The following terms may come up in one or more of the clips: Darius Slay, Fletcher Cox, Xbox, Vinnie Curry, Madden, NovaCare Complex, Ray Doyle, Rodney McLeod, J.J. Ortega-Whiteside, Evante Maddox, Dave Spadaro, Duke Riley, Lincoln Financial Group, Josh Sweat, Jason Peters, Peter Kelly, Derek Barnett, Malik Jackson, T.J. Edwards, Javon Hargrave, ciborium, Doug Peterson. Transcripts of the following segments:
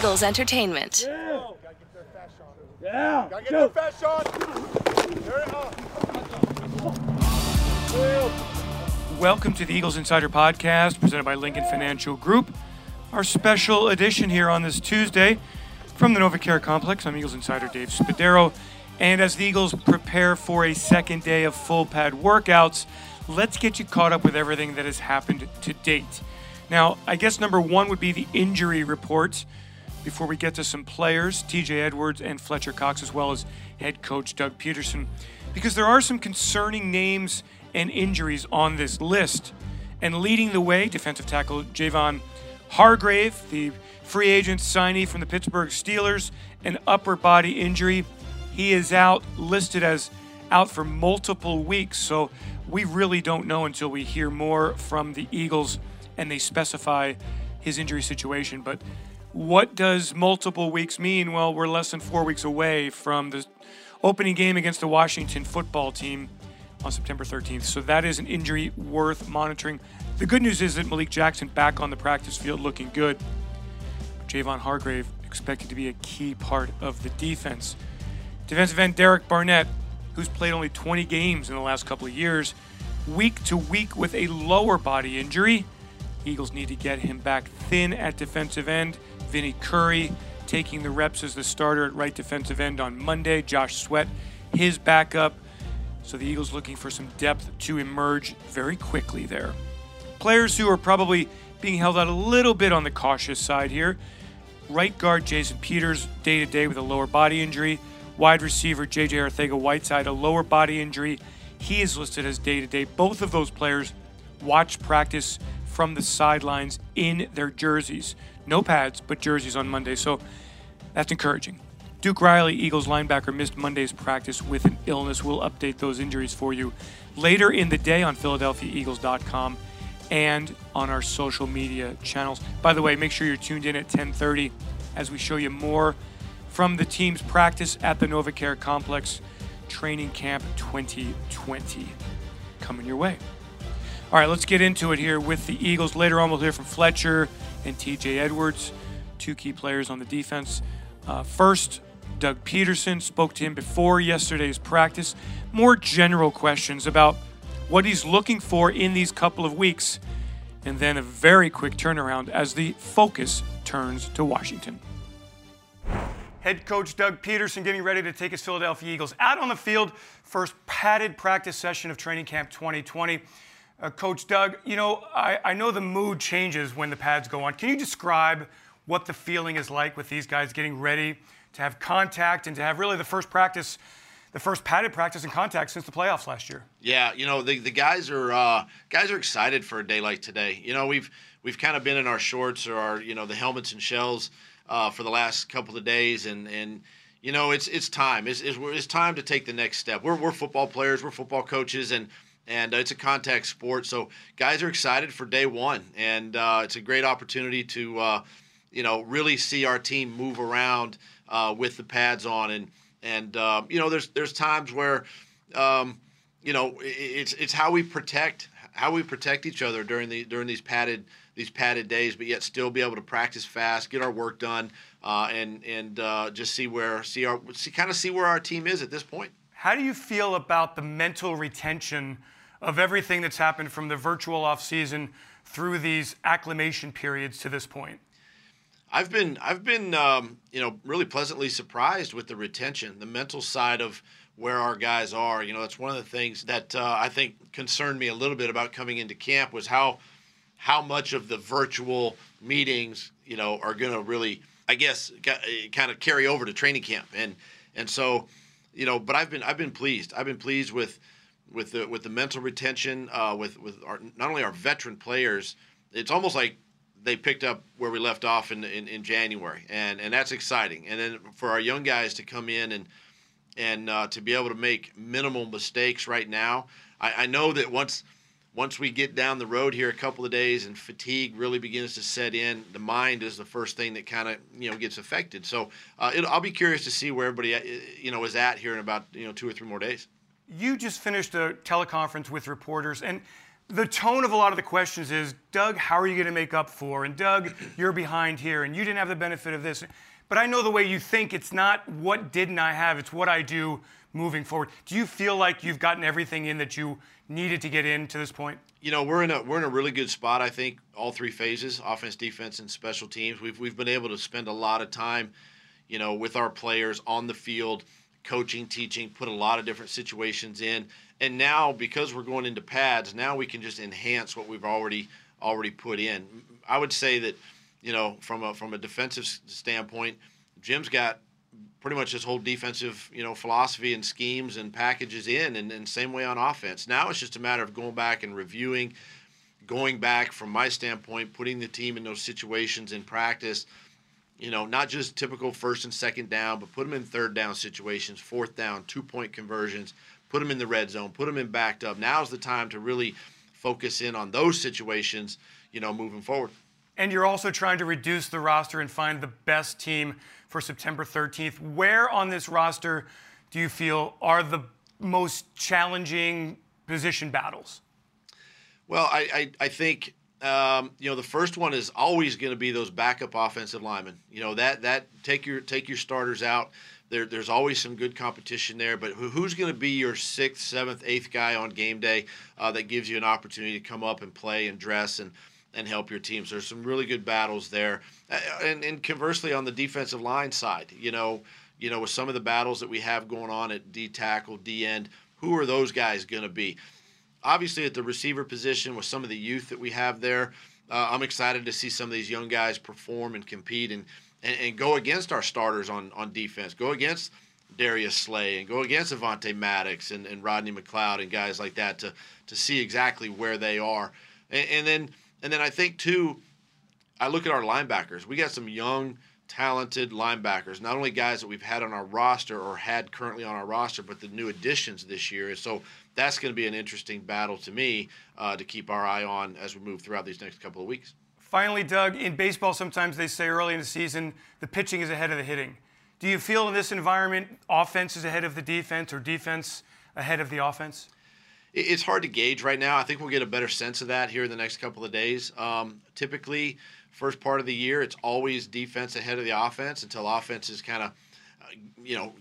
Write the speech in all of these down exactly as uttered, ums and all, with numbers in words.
Eagles Entertainment. Yeah. Gotta get their fast shot. Yeah. Gotta get their fast shot. Welcome to the Eagles Insider Podcast, presented by Lincoln Financial Group. Our special edition here on this Tuesday from the NovaCare Complex. I'm Eagles Insider Dave Spadaro. And as the Eagles prepare for a second day of full pad workouts, let's get you caught up with everything that has happened to date. Now, I guess number one would be the injury reports. Before we get to some players, T J. Edwards and Fletcher Cox, as well as head coach Doug Peterson, because there are some concerning names and injuries on this list. And leading the way, defensive tackle Javon Hargrave, the free agent signee from the Pittsburgh Steelers, an upper body injury. He is out, listed as out for multiple weeks. So we really don't know until we hear more from the Eagles and they specify his injury situation. But what does multiple weeks mean? Well, we're less than four weeks away from the opening game against the Washington football team on September thirteenth. So that is an injury worth monitoring. The good news is that Malik Jackson back on the practice field looking good. Javon Hargrave expected to be a key part of the defense. Defensive end Derek Barnett, who's played only twenty games in the last couple of years, week to week with a lower body injury. Eagles need to get him back thin at defensive end. Vinnie Curry taking the reps as the starter at right defensive end on Monday. Josh Sweat, his backup. So the Eagles looking for some depth to emerge very quickly there. Players who are probably being held out a little bit on the cautious side here. Right guard Jason Peters, day-to-day with a lower body injury. Wide receiver J J. Ortega-Whiteside, a lower body injury. He is listed as day-to-day. Both of those players watch practice from the sidelines in their jerseys. No pads, but jerseys on Monday, so that's encouraging. Duke Riley, Eagles linebacker, missed Monday's practice with an illness. We'll update those injuries for you later in the day on Philadelphia Eagles dot com and on our social media channels. By the way, make sure you're tuned in at ten thirty as we show you more from the team's practice at the NovaCare Complex Training Camp twenty twenty. Coming your way. All right, let's get into it here with the Eagles. Later on, we'll hear from Fletcher and T J. Edwards, two key players on the defense. Uh, first, Doug Peterson, spoke to him before yesterday's practice. More general questions about what he's looking for in these couple of weeks, and then a very quick turnaround as the focus turns to Washington. Head coach Doug Peterson getting ready to take his Philadelphia Eagles out on the field. First padded practice session of Training Camp twenty twenty. Uh, Coach Doug, you know, I, I know the mood changes when the pads go on. Can you describe what the feeling is like with these guys getting ready to have contact and to have really the first practice, the first padded practice and contact since the playoffs last year? Yeah, you know, the, the guys are uh, guys are excited for a day like today. You know, we've we've kind of been in our shorts or our, you know, the helmets and shells uh, for the last couple of days, and and. You know, it's it's time. It's, it's it's time to take the next step. We're we're football players. We're football coaches, and and it's a contact sport. So guys are excited for day one, and uh, it's a great opportunity to, uh, you know, really see our team move around uh, with the pads on, and and uh, you know, there's there's times where, um, you know, it's it's how we protect how we protect each other during the during these padded these padded days, but yet still be able to practice fast, get our work done. Uh, and and uh, just see where see our see kind of see where our team is at this point. How do you feel about the mental retention of everything that's happened from the virtual offseason through these acclimation periods to this point? I've been I've been um, you know, really pleasantly surprised with the retention, the mental side of where our guys are. You know, that's one of the things that uh, I think concerned me a little bit about coming into camp was how how much of the virtual meetings, you know, are going to really, I guess, kind of carry over to training camp, and and so, you know, but I've been I've been pleased. I've been pleased with with the with the mental retention, uh, with with our, not only our veteran players. It's almost like they picked up where we left off in in, in January, and and that's exciting. And then for our young guys to come in and and uh, to be able to make minimal mistakes right now, I, I know that once. Once we get down the road here a couple of days and fatigue really begins to set in, the mind is the first thing that kind of, you know, gets affected. So uh, it, I'll be curious to see where everybody, you know, is at here in about, you know, two or three more days. You just finished a teleconference with reporters, and the tone of a lot of the questions is, Doug, how are you going to make up for? And Doug, you're behind here, and you didn't have the benefit of this. But I know the way you think, it's not what didn't I have, it's what I do moving forward. Do you feel like you've gotten everything in that you needed to get in to this point? You know, we're in a we're in a really good spot, I think, all three phases, offense, defense, and special teams. We've we've been able to spend a lot of time, you know, with our players on the field, coaching, teaching, put a lot of different situations in. And now, because we're going into pads, now we can just enhance what we've already already put in. I would say that, you know, from a from a defensive standpoint, Jim's got pretty much his whole defensive, you know, philosophy and schemes and packages in, and, and same way on offense. Now it's just a matter of going back and reviewing, going back from my standpoint, putting the team in those situations in practice, you know, not just typical first and second down, but put them in third down situations, fourth down, two-point conversions, put them in the red zone, put them in backed up. Now's the time to really focus in on those situations, you know, moving forward. And you're also trying to reduce the roster and find the best team for September thirteenth. Where on this roster do you feel are the most challenging position battles? Well, I, I, I think, um, you know, the first one is always going to be those backup offensive linemen. You know, that that take your take your starters out. There, there's always some good competition there, but who, who's going to be your sixth, seventh, eighth guy on game day uh, that gives you an opportunity to come up and play and dress and and help your teams? There's some really good battles there. And, and conversely, on the defensive line side, you know, you know, with some of the battles that we have going on at D-tackle, D-end, who are those guys going to be? Obviously, at the receiver position, with some of the youth that we have there, uh, I'm excited to see some of these young guys perform and compete and, and, and go against our starters on, on defense, go against Darius Slay and go against Evante Maddox and, and Rodney McLeod and guys like that to, to see exactly where they are. And, and then... And then I think, too, I look at our linebackers. We got some young, talented linebackers, not only guys that we've had on our roster or had currently on our roster, but the new additions this year. And so that's going to be an interesting battle to me uh, to keep our eye on as we move throughout these next couple of weeks. Finally, Doug, in baseball, sometimes they say early in the season, the pitching is ahead of the hitting. Do you feel in this environment offense is ahead of the defense or defense ahead of the offense? It's hard to gauge right now. I think we'll get a better sense of that here in the next couple of days. Um, typically, first part of the year, it's always defense ahead of the offense until offenses kind of, uh, you know,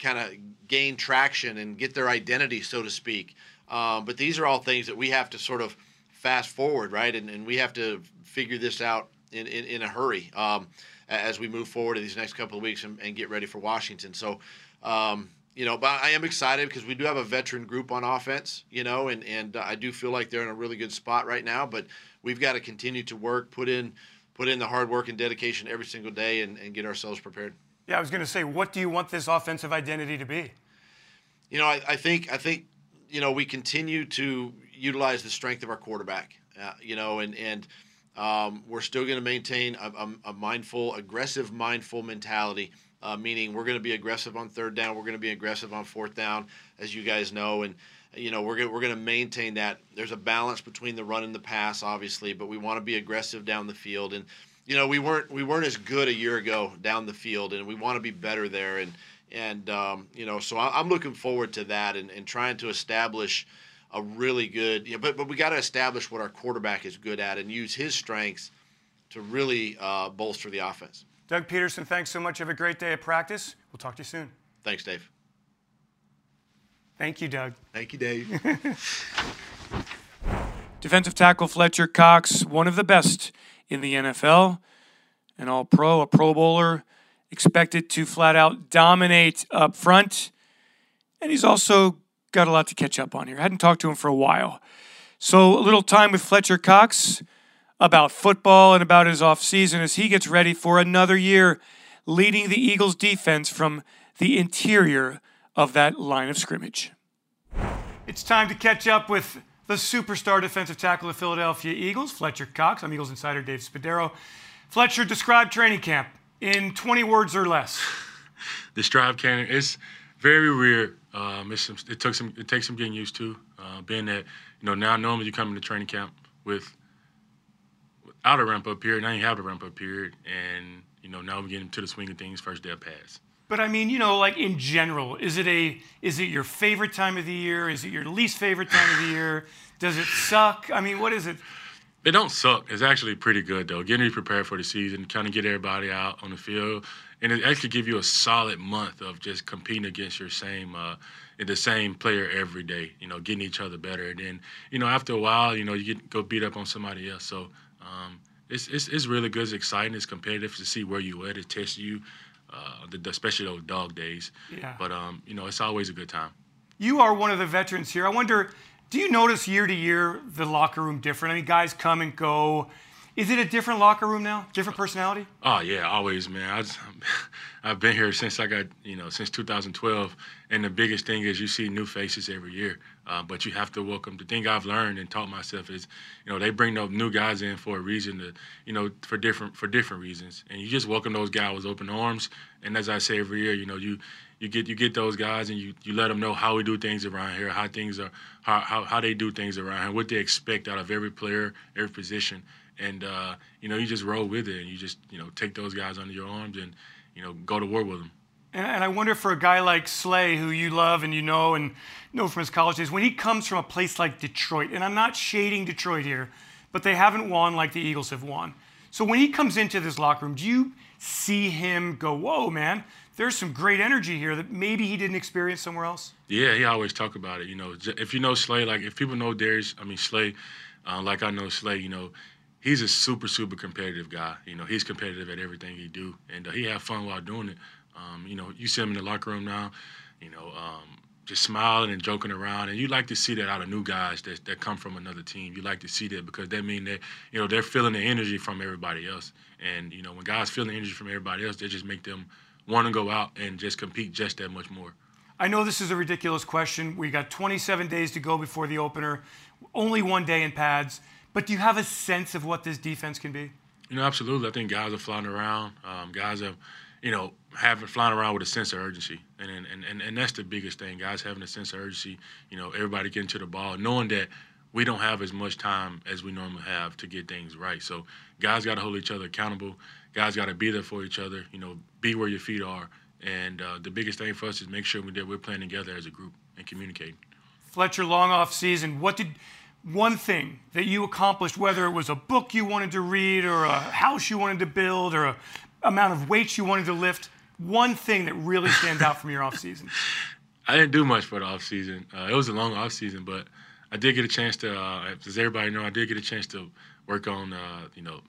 kind of gain traction and get their identity, so to speak. Um, but these are all things that we have to sort of fast forward, right? And, and we have to figure this out in, in, in a hurry um, as we move forward in these next couple of weeks and, and get ready for Washington. So, um You know, but I am excited because we do have a veteran group on offense, you know, and, and I do feel like they're in a really good spot right now. But we've got to continue to work, put in put in the hard work and dedication every single day and, and get ourselves prepared. Yeah, I was going to say, what do you want this offensive identity to be? You know, I, I think, I think you know, we continue to utilize the strength of our quarterback, uh, you know, and, and um, we're still going to maintain a, a, a mindful, aggressive, mindful mentality. Uh, meaning we're going to be aggressive on third down, we're going to be aggressive on fourth down, as you guys know, and you know we're going we're going to maintain that. There's a balance between the run and the pass, obviously, but we want to be aggressive down the field. And you know we weren't we weren't as good a year ago down the field, and we want to be better there. And and um, you know, so I'm looking forward to that and, and trying to establish a really good. You know, but but we got to establish what our quarterback is good at and use his strengths to really uh, bolster the offense. Doug Peterson, thanks so much. Have a great day of practice. We'll talk to you soon. Thanks, Dave. Thank you, Doug. Thank you, Dave. Defensive tackle Fletcher Cox, one of the best in the N F L, an all-pro, a pro bowler, expected to flat-out dominate up front. And he's also got a lot to catch up on here. I hadn't talked to him for a while. So a little time with Fletcher Cox about football and about his offseason as he gets ready for another year leading the Eagles defense from the interior of that line of scrimmage. It's time to catch up with the superstar defensive tackle of Philadelphia Eagles, Fletcher Cox. I'm Eagles insider Dave Spadaro. Fletcher, describe training camp in twenty words or less. Describe training. It's very weird. Um, it's some, it, took some, it takes some getting used to, uh, being that, you know, now normally you come into training camp with out of ramp-up period, now you have the ramp-up period, and, you know, now we're getting to the swing of things, first day of pads. But, I mean, you know, like, in general, is it a is it your favorite time of the year? Is it your least favorite time of the year? Does it suck? I mean, what is it? It don't suck. It's actually pretty good, though. Getting you prepared for the season, kind of get everybody out on the field, and it actually give you a solid month of just competing against your same uh, the same player every day, you know, getting each other better. And then, you know, after a while, you know, you get go beat up on somebody else. So um, it's, it's it's really good. It's exciting. It's competitive to see where you at. It tests you, uh, the, especially those dog days. Yeah. But, um, you know, it's always a good time. You are one of the veterans here. I wonder, do you notice year to year the locker room different? I mean, guys come and go. Is it a different locker room now? Different personality? Oh, yeah, always, man. I just, I've been here since I got, you know, since two thousand twelve. And the biggest thing is you see new faces every year. Uh, but you have to welcome. The thing I've learned and taught myself is, you know, they bring those new guys in for a reason to, you know, for different for different reasons. And you just welcome those guys with open arms. And as I say every year, you know, you you get you get those guys and you, you let them know how we do things around here, how things are, how, how how they do things around here, what they expect out of every player, every position. And, uh, you know, you just roll with it and you just, you know, take those guys under your arms and, you know, go to war with them. And, and I wonder for a guy like Slay, who you love and you know and know from his college days, when he comes from a place like Detroit, and I'm not shading Detroit here, but they haven't won like the Eagles have won. So when he comes into this locker room, do you see him go, whoa, man, there's some great energy here that maybe he didn't experience somewhere else? Yeah, he always talk about it. You know, if you know Slay, like if people know Darius, I mean, Slay, uh, like I know Slay, you know, he's a super, super competitive guy. You know, he's competitive at everything he do, and uh, he have fun while doing it. Um, you know, you see him in the locker room now, you know, um, just smiling and joking around, and you like to see that out of new guys that that come from another team. You like to see that because that means that, you know, they're feeling the energy from everybody else. And, you know, when guys feel the energy from everybody else, they just make them want to go out and just compete just that much more. I know this is a ridiculous question. We got twenty-seven days to go before the opener, only one day in pads. But do you have a sense of what this defense can be? You know, absolutely. I think guys are flying around. Um, guys have, you know, have flying around with a sense of urgency. And, and and and that's the biggest thing, guys having a sense of urgency. You know, everybody getting to the ball, knowing that we don't have as much time as we normally have to get things right. So guys got to hold each other accountable. Guys got to be there for each other. You know, be where your feet are. And uh, the biggest thing for us is make sure that we're playing together as a group and communicating. Fletcher, long off season. What did... One thing that you accomplished, whether it was a book you wanted to read or a house you wanted to build or a amount of weights you wanted to lift, one thing that really stands out from your offseason? I didn't do much for the offseason. Uh, it was a long offseason, but I did get a chance to, uh, as everybody know, I did get a chance to work on, uh, you know,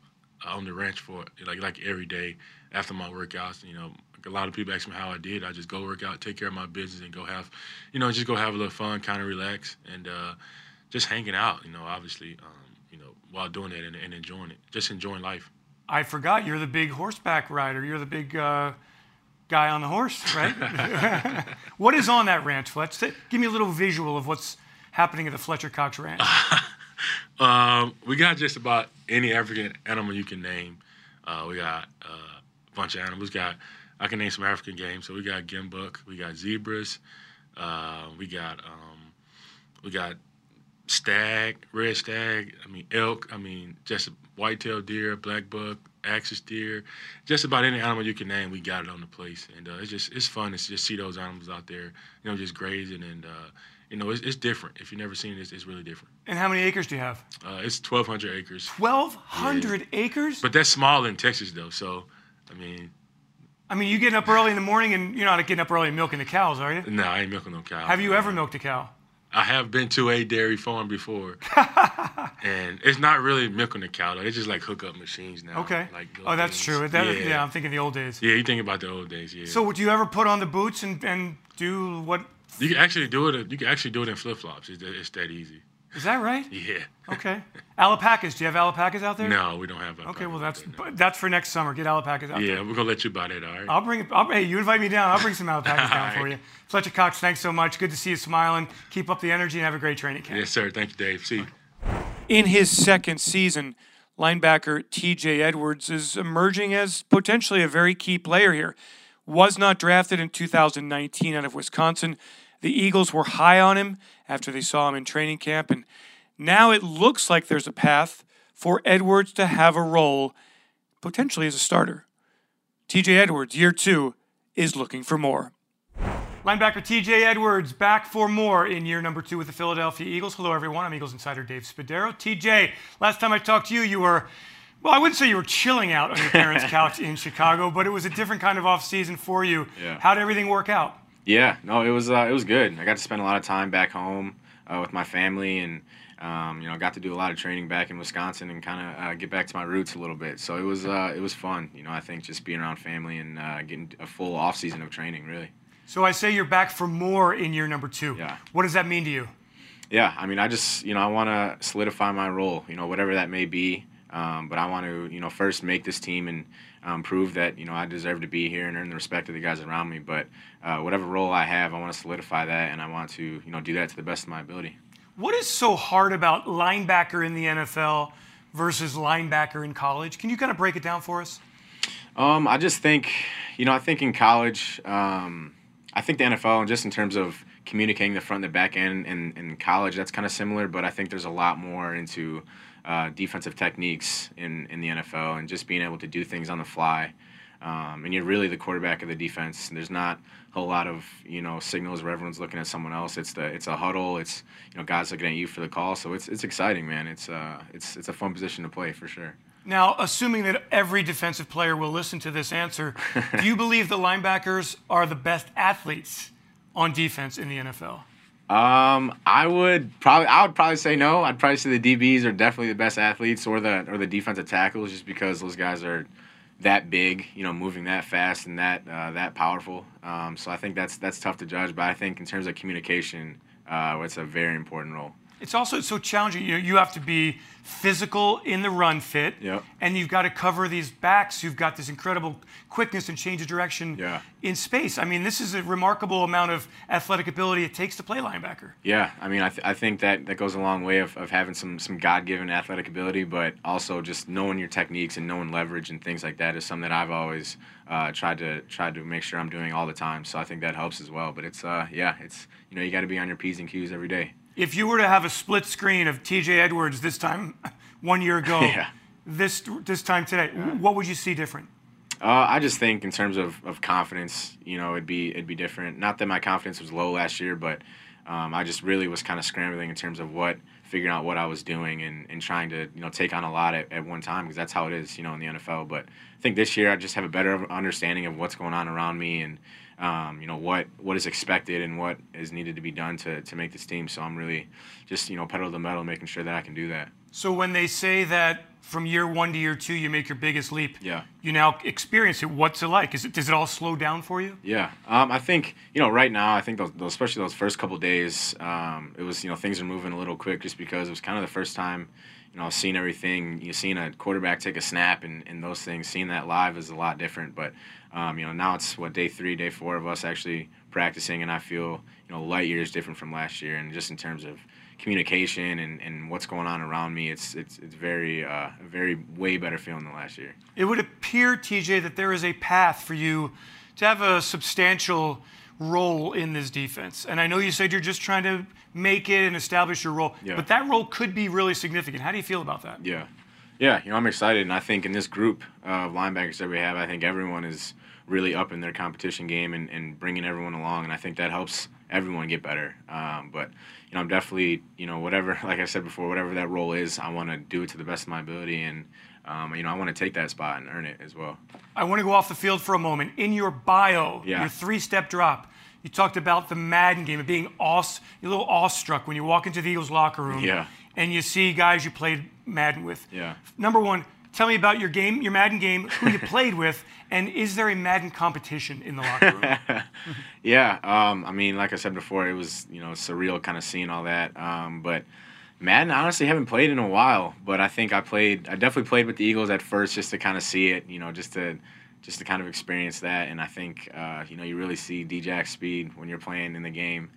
on the ranch for like like every day after my workouts. You know, a lot of people ask me how I did. I just go work out, take care of my business, and go have, you know, just go have a little fun, kind of relax, and uh, just hanging out, you know, obviously, um, you know, while doing that and, and enjoying it, just enjoying life. I forgot you're the big horseback rider. You're the big uh, guy on the horse, right? What is on that ranch, Fletch? Give me a little visual of what's happening at the Fletcher Cox Ranch. um, we got just about any African animal you can name. Uh, we got uh, a bunch of animals. Got I can name some African games. So we got gimbuk, we got zebras, uh, we got um, we got. Stag, red stag, I mean elk, I mean just white-tailed deer, black buck, axis deer, just about any animal you can name, we got it on the place. And uh, it's just it's fun to just see those animals out there, you know, just grazing. And, uh, you know, it's, it's different. If you've never seen it, it's, it's really different. And how many acres do you have? Uh, it's twelve hundred acres. twelve hundred yeah. acres? But that's small in Texas, though, so, I mean... I mean, you getting up early in the morning, and you're not getting up early and milking the cows, are you? No, I ain't milking no cows. Have you ever milked a cow? I have been to a dairy farm before, and it's not really milking the cow. Like, it's just like hookup machines now. Okay. Like oh, that's things. True. That, yeah. yeah, I'm thinking the old days. Yeah, you think about the old days. Yeah. So, would you ever put on the boots and, and do what? You can actually do it. You can actually do it in flip flops. It's, it's that easy. Is that right? Yeah. Okay. Alpacas. Do you have alpacas out there? No, we don't have alpacas. Okay, well, that's out there, no. That's for next summer. Get alpacas out yeah, there. Yeah, we're going to let you buy that, all right? I'll bring it. I'll, hey, you invite me down. I'll bring some alpacas down right. for you. Fletcher Cox, thanks so much. Good to see you smiling. Keep up the energy and have a great training camp. Yes, sir. Thank you, Dave. See you. In his second season, linebacker T J Edwards is emerging as potentially a very key player here. Was not drafted in two thousand nineteen out of Wisconsin. The Eagles were high on him after they saw him in training camp, and now it looks like there's a path for Edwards to have a role, potentially as a starter. T J Edwards, year two, is looking for more. Linebacker T J. Edwards back for more in year number two with the Philadelphia Eagles. Hello, everyone. I'm Eagles insider Dave Spadaro. T J, last time I talked to you, you were, well, I wouldn't say you were chilling out on your parents' couch in Chicago, but it was a different kind of off-season for you. Yeah. How did everything work out? Yeah, no, it was uh, it was good. I got to spend a lot of time back home uh, with my family, and um, you know, got to do a lot of training back in Wisconsin and kind of uh, get back to my roots a little bit. So it was uh, it was fun. You know, I think just being around family and uh, getting a full off-season of training, really. So I say you're back for more in year number two. Yeah. What does that mean to you? Yeah, I mean, I just, you know, I want to solidify my role, you know, whatever that may be. Um, but I want to, you know, first make this team and um, prove that, you know, I deserve to be here and earn the respect of the guys around me. But uh, whatever role I have, I want to solidify that, and I want to, you know, do that to the best of my ability. What is so hard about linebacker in the N F L versus linebacker in college? Can you kind of break it down for us? Um, I just think, you know, I think in college um, – I think the N F L, and just in terms of communicating the front and the back end in, in college, that's kind of similar, but I think there's a lot more into uh, defensive techniques in, in the N F L and just being able to do things on the fly. Um, and you're really the quarterback of the defense. And there's not a whole lot of, you know, signals where everyone's looking at someone else. It's the it's a huddle. It's, you know, guys looking at you for the call. So it's it's exciting, man. It's uh it's it's a fun position to play for sure. Now, assuming that every defensive player will listen to this answer, do you believe the linebackers are the best athletes on defense in the N F L? Um, I would probably, I would probably say no. I'd probably say the D Bs are definitely the best athletes, or the or the defensive tackles, just because those guys are that big, you know, moving that fast and that uh, that powerful. Um, so I think that's that's tough to judge. But I think in terms of communication, uh, it's a very important role. It's also so challenging. You know, you have to be physical in the run fit, yep. And you've got to cover these backs. You've got this incredible quickness and change of direction yeah. in space. I mean, this is a remarkable amount of athletic ability it takes to play linebacker. Yeah, I mean, I, th I think that, that goes a long way of, of having some, some God-given athletic ability, but also just knowing your techniques and knowing leverage and things like that is something that I've always uh, tried to tried to make sure I'm doing all the time. So I think that helps as well. But it's uh, yeah, it's you know you got to be on your P's and Q's every day. If you were to have a split screen of T J. Edwards this time one year ago, yeah. this this time today, yeah. what would you see different? Uh, I just think in terms of, of confidence, you know, it'd be it'd be different. Not that my confidence was low last year, but um, I just really was kind of scrambling in terms of what figuring out what I was doing and, and trying to you know take on a lot at, at one time, because that's how it is, you know, in the N F L. But I think this year I just have a better understanding of what's going on around me and. Um, you know, what, what is expected and what is needed to be done to, to make this team. So I'm really just, you know, pedal to the metal, making sure that I can do that. So when they say that from year one to year two, you make your biggest leap, yeah. you now experience it. What's it like? Is it, does it all slow down for you? Yeah. Um, I think, you know, right now, I think those, those especially those first couple of days, um, it was, you know, things are moving a little quick just because it was kind of the first time, you know, seeing everything, you know, seeing a quarterback take a snap and, and those things, seeing that live is a lot different. But, um, you know, now it's, what, day three, day four of us actually practicing, and I feel, you know, light years different from last year. And just in terms of communication and, and what's going on around me, it's it's, it's very, uh, very way better feeling than last year. It would appear, T J, that there is a path for you to have a substantial role in this defense. And I know you said you're just trying to make it and establish your role, yeah. but that role could be really significant. How do you feel about that? Yeah. Yeah, you know, I'm excited, and I think in this group of linebackers that we have, I think everyone is really up in their competition game and, and bringing everyone along, and I think that helps everyone get better. Um, but, you know, I'm definitely, you know, whatever, like I said before, whatever that role is, I want to do it to the best of my ability, and, um, you know, I want to take that spot and earn it as well. I want to go off the field for a moment. In your bio, yeah. your three-step drop, you talked about the Madden game and being aw you're a little awestruck when you walk into the Eagles locker room. Yeah. And you see guys you played Madden with. Yeah. Number one, tell me about your game, your Madden game, who you played with, and is there a Madden competition in the locker room? yeah. Um, I mean, like I said before, it was you know surreal kind of seeing all that. Um, but Madden, I honestly haven't played in a while. But I think I played. I definitely played with the Eagles at first just to kind of see it. You know, just to. just to kind of experience that. And I think, uh, you know, you really see D Jack's speed when you're playing in the game.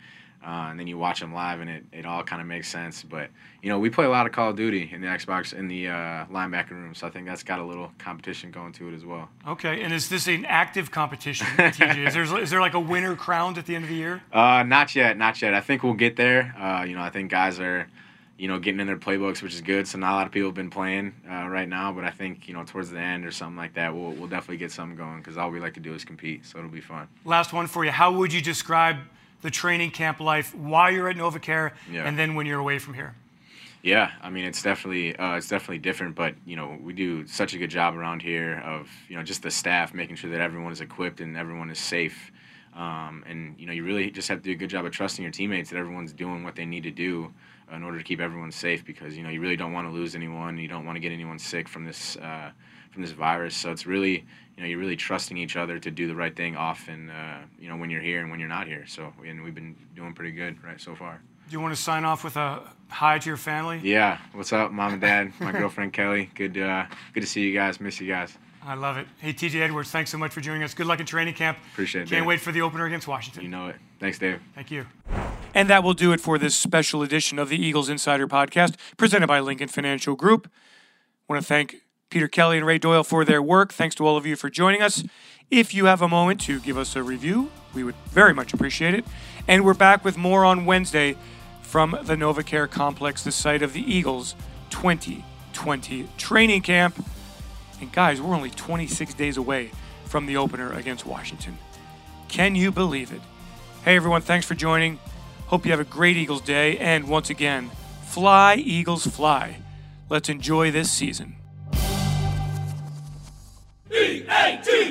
Uh, and then you watch them live, and it, it all kind of makes sense. But, you know, we play a lot of Call of Duty in the Xbox, in the uh, linebacker room. So I think that's got a little competition going to it as well. Okay. And is this an active competition, T J? is, there, is there like a winner crowned at the end of the year? Uh, not yet. Not yet. I think we'll get there. Uh, you know, I think guys are – you know, getting in their playbooks, which is good. So not a lot of people have been playing uh, right now, but I think, you know, towards the end or something like that, we'll we'll definitely get something going because all we like to do is compete. So it'll be fun. Last one for you. How would you describe the training camp life while you're at NovaCare yeah. and then when you're away from here? Yeah, I mean, it's definitely uh, it's definitely different, but, you know, we do such a good job around here of, you know, just the staff, making sure that everyone is equipped and everyone is safe. Um, and, you know, you really just have to do a good job of trusting your teammates that everyone's doing what they need to do in order to keep everyone safe because, you know, you really don't want to lose anyone. You don't want to get anyone sick from this uh, from this virus. So it's really, you know, you're really trusting each other to do the right thing often, uh, you know, when you're here and when you're not here. So, and we've been doing pretty good right so far. Do you want to sign off with a hi to your family? Yeah. What's up, Mom and Dad? My girlfriend, Kelly. Good, uh, good to see you guys. Miss you guys. I love it. Hey, T J. Edwards, thanks so much for joining us. Good luck in training camp. Appreciate it. Can't Dave. wait for the opener against Washington. You know it. Thanks, Dave. Thank you. And that will do it for this special edition of the Eagles Insider Podcast, presented by Lincoln Financial Group. I want to thank Peter Kelly and Ray Doyle for their work. Thanks to all of you for joining us. If you have a moment to give us a review, we would very much appreciate it. And we're back with more on Wednesday from the NovaCare Complex, the site of the Eagles twenty twenty training camp. And guys, we're only twenty-six days away from the opener against Washington. Can you believe it? Hey, everyone, thanks for joining. Hope you have a great Eagles day. And once again, fly, Eagles, fly. Let's enjoy this season. E A T